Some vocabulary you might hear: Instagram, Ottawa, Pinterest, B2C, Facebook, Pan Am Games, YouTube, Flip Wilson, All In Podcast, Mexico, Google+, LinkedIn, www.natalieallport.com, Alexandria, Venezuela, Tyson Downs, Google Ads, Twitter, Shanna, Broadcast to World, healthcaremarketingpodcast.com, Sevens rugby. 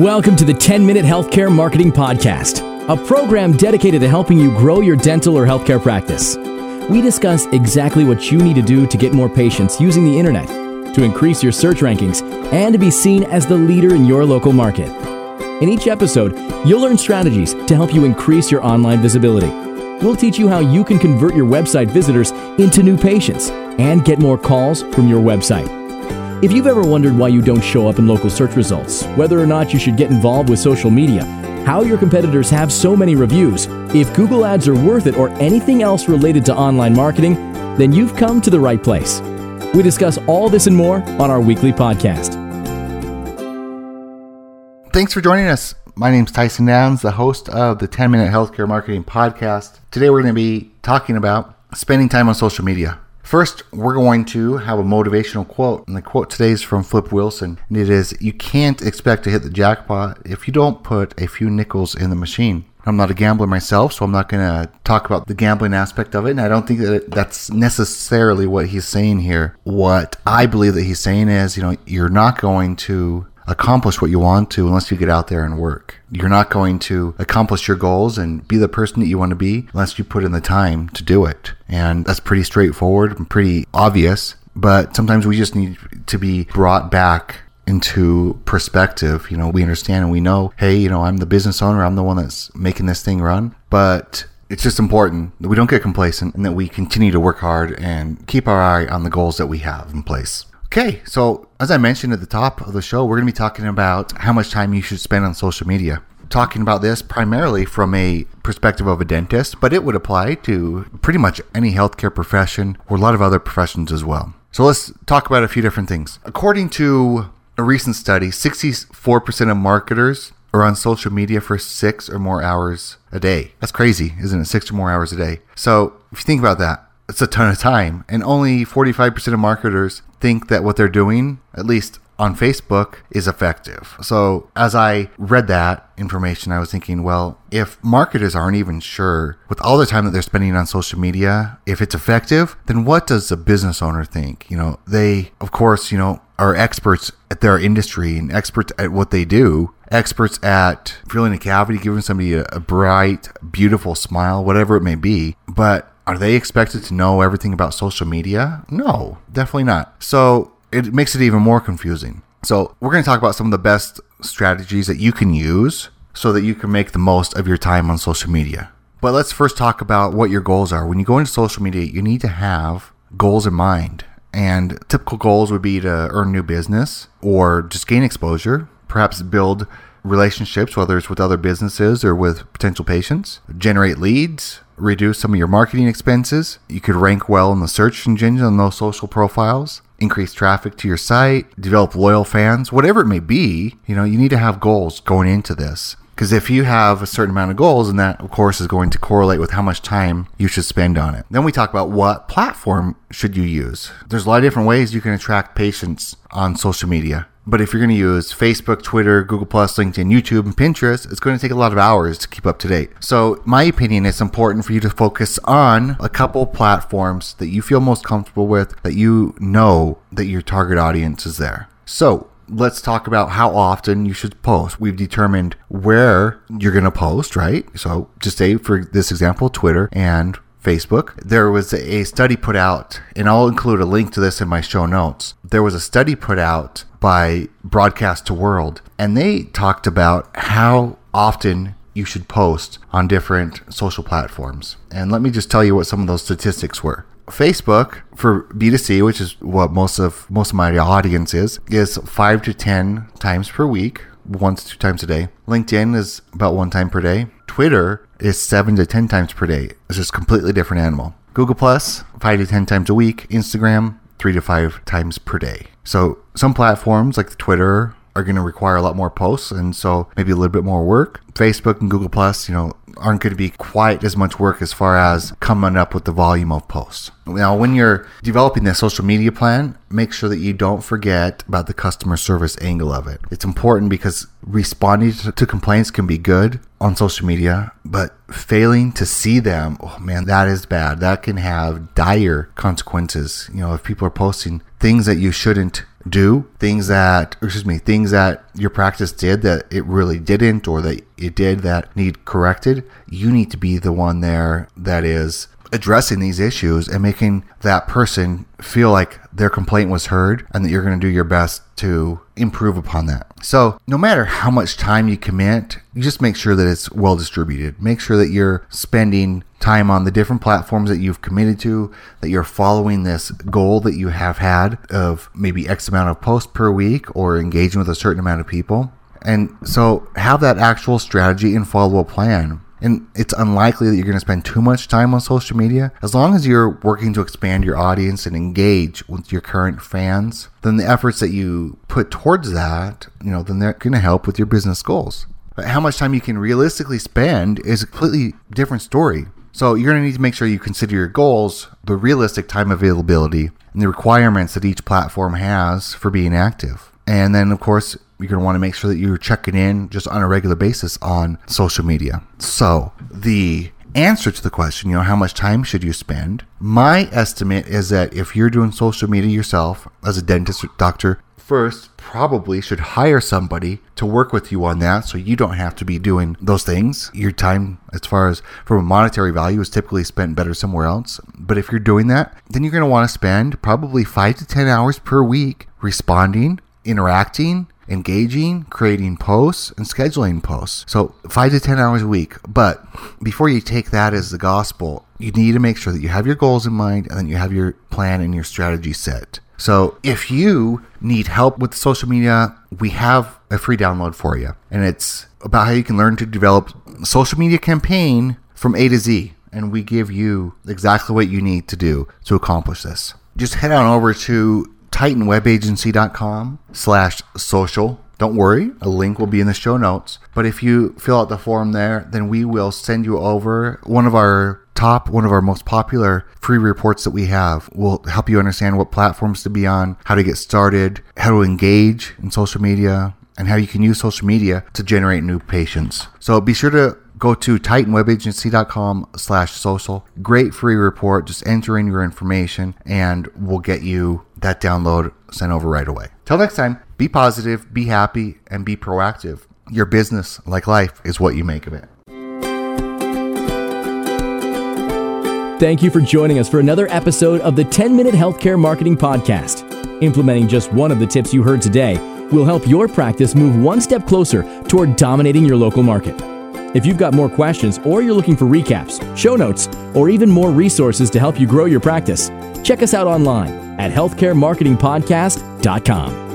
Welcome to the 10-Minute Healthcare Marketing Podcast, a program dedicated to helping you grow your dental or healthcare practice. We discuss exactly what you need to do to get more patients using the internet, to increase your search rankings, and to be seen as the leader in your local market. In each episode, you'll learn strategies to help you increase your online visibility. We'll teach you how you can convert your website visitors into new patients and get more calls from your website. If you've ever wondered why you don't show up in local search results, whether or not you should get involved with social media, how your competitors have so many reviews, if Google Ads are worth it, or anything else related to online marketing, then you've come to the right place. We discuss all this and more on our weekly podcast. Thanks for joining us. My name's Tyson Downs, the host of the 10-Minute Healthcare Marketing Podcast. Today we're going to be talking about spending time on social media. First, we're going to have a motivational quote, and the quote today is from Flip Wilson, and it is, "You can't expect to hit the jackpot if you don't put a few nickels in the machine." I'm not a gambler myself, so I'm not going to talk about the gambling aspect of it, and I don't think that that's necessarily what he's saying here. What I believe that he's saying is, you're not going to accomplish what you want to unless you get out there and work. You're not going to accomplish your goals and be the person that you want to be unless you put in the time to do it. And that's pretty straightforward and pretty obvious, but sometimes we just need to be brought back into perspective. We understand and we know, hey, I'm the business owner, I'm the one that's making this thing run, but it's just important that we don't get complacent and that we continue to work hard and keep our eye on the goals that we have in place. Okay, so as I mentioned at the top of the show, we're going to be talking about how much time you should spend on social media. Talking about this primarily from a perspective of a dentist, but it would apply to pretty much any healthcare profession or a lot of other professions as well. So let's talk about a few different things. According to a recent study, 64% of marketers are on social media for 6 or more hours a day. That's crazy, isn't it? 6 or more hours a day. So if you think about that, it's a ton of time, and only 45% of marketers think that what they're doing, at least on Facebook, is effective. So as I read that information, I was thinking, well, if marketers aren't even sure with all the time that they're spending on social media, if it's effective, then what does the business owner think? They, of course, are experts at their industry and experts at what they do, experts at filling a cavity, giving somebody a bright, beautiful smile, whatever it may be. But are they expected to know everything about social media? No, definitely not. So it makes it even more confusing. So we're going to talk about some of the best strategies that you can use so that you can make the most of your time on social media. But let's first talk about what your goals are. When you go into social media, you need to have goals in mind. And typical goals would be to earn new business or just gain exposure, perhaps build relationships, whether it's with other businesses or with potential patients, generate leads, reduce some of your marketing expenses. You could rank well in the search engines on those social profiles, increase traffic to your site, develop loyal fans, whatever it may be. You need to have goals going into this, because if you have a certain amount of goals, and that of course is going to correlate with how much time you should spend on it. Then we talk about what platform should you use. There's a lot of different ways you can attract patients on social media. But if you're going to use Facebook, Twitter, Google+, LinkedIn, YouTube, and Pinterest, it's going to take a lot of hours to keep up to date. So my opinion, it's important for you to focus on a couple platforms that you feel most comfortable with, that you know that your target audience is there. So let's talk about how often you should post. We've determined where you're going to post, right? So just say, for this example, Twitter and Facebook. There was a study put out, and I'll include a link to this in my show notes. There was a study put out by Broadcast to World, and they talked about how often you should post on different social platforms. And let me just tell you what some of those statistics were. Facebook for B2C, which is what most of my audience is 5 to 10 times per week, 1 to 2 times a day. LinkedIn is about 1 time per day. Twitter is 7 to 10 times per day. It's just a completely different animal. Google+, 5 to 10 times a week. Instagram, 3 to 5 times per day. So some platforms like Twitter are going to require a lot more posts, and so maybe a little bit more work. Facebook and Google+, aren't going to be quite as much work as far as coming up with the volume of posts. Now, when you're developing that social media plan, make sure that you don't forget about the customer service angle of it. It's important because responding to complaints can be good on social media, but failing to see them, oh man, that is bad. That can have dire consequences. If people are posting things that you shouldn't do, things that your practice did that it really didn't, or that it did that need corrected. You need to be the one there that is addressing these issues and making that person feel like their complaint was heard and that you're going to do your best to improve upon that. So no matter how much time you commit, you just make sure that it's well distributed. Make sure that you're spending time on the different platforms that you've committed to, that you're following this goal that you have had of maybe X amount of posts per week or engaging with a certain amount of people. And so have that actual strategy and follow a plan. And it's unlikely that you're going to spend too much time on social media. As long as you're working to expand your audience and engage with your current fans, then the efforts that you put towards that, then they're going to help with your business goals. But how much time you can realistically spend is a completely different story. So you're going to need to make sure you consider your goals, the realistic time availability, and the requirements that each platform has for being active. And then, of course, you're going to want to make sure that you're checking in just on a regular basis on social media. So the answer to the question, how much time should you spend? My estimate is that if you're doing social media yourself as a dentist or doctor, first probably should hire somebody to work with you on that so you don't have to be doing those things. Your time, as far as from a monetary value, is typically spent better somewhere else. But if you're doing that, then you're going to want to spend probably 5 to 10 hours per week responding, interacting, engaging, creating posts, and scheduling posts. So 5 to 10 hours a week. But before you take that as the gospel, you need to make sure that you have your goals in mind and then you have your plan and your strategy set. So if you need help with social media, we have a free download for you. And it's about how you can learn to develop a social media campaign from A to Z. And we give you exactly what you need to do to accomplish this. Just head on over to titanwebagency.com/social. Don't worry, a link will be in the show notes. But if you fill out the form there, then we will send you over one of our most popular free reports that we have. We'll help you understand what platforms to be on, how to get started, how to engage in social media, and how you can use social media to generate new patients. So be sure to go to titanwebagency.com/social. Great free report. Just enter in your information and we'll get you that download sent over right away. Till next time, be positive, be happy, and be proactive. Your business, like life, is what you make of it. Thank you for joining us for another episode of the 10-Minute Healthcare Marketing Podcast. Implementing just one of the tips you heard today will help your practice move one step closer toward dominating your local market. If you've got more questions or you're looking for recaps, show notes, or even more resources to help you grow your practice, check us out online at healthcaremarketingpodcast.com.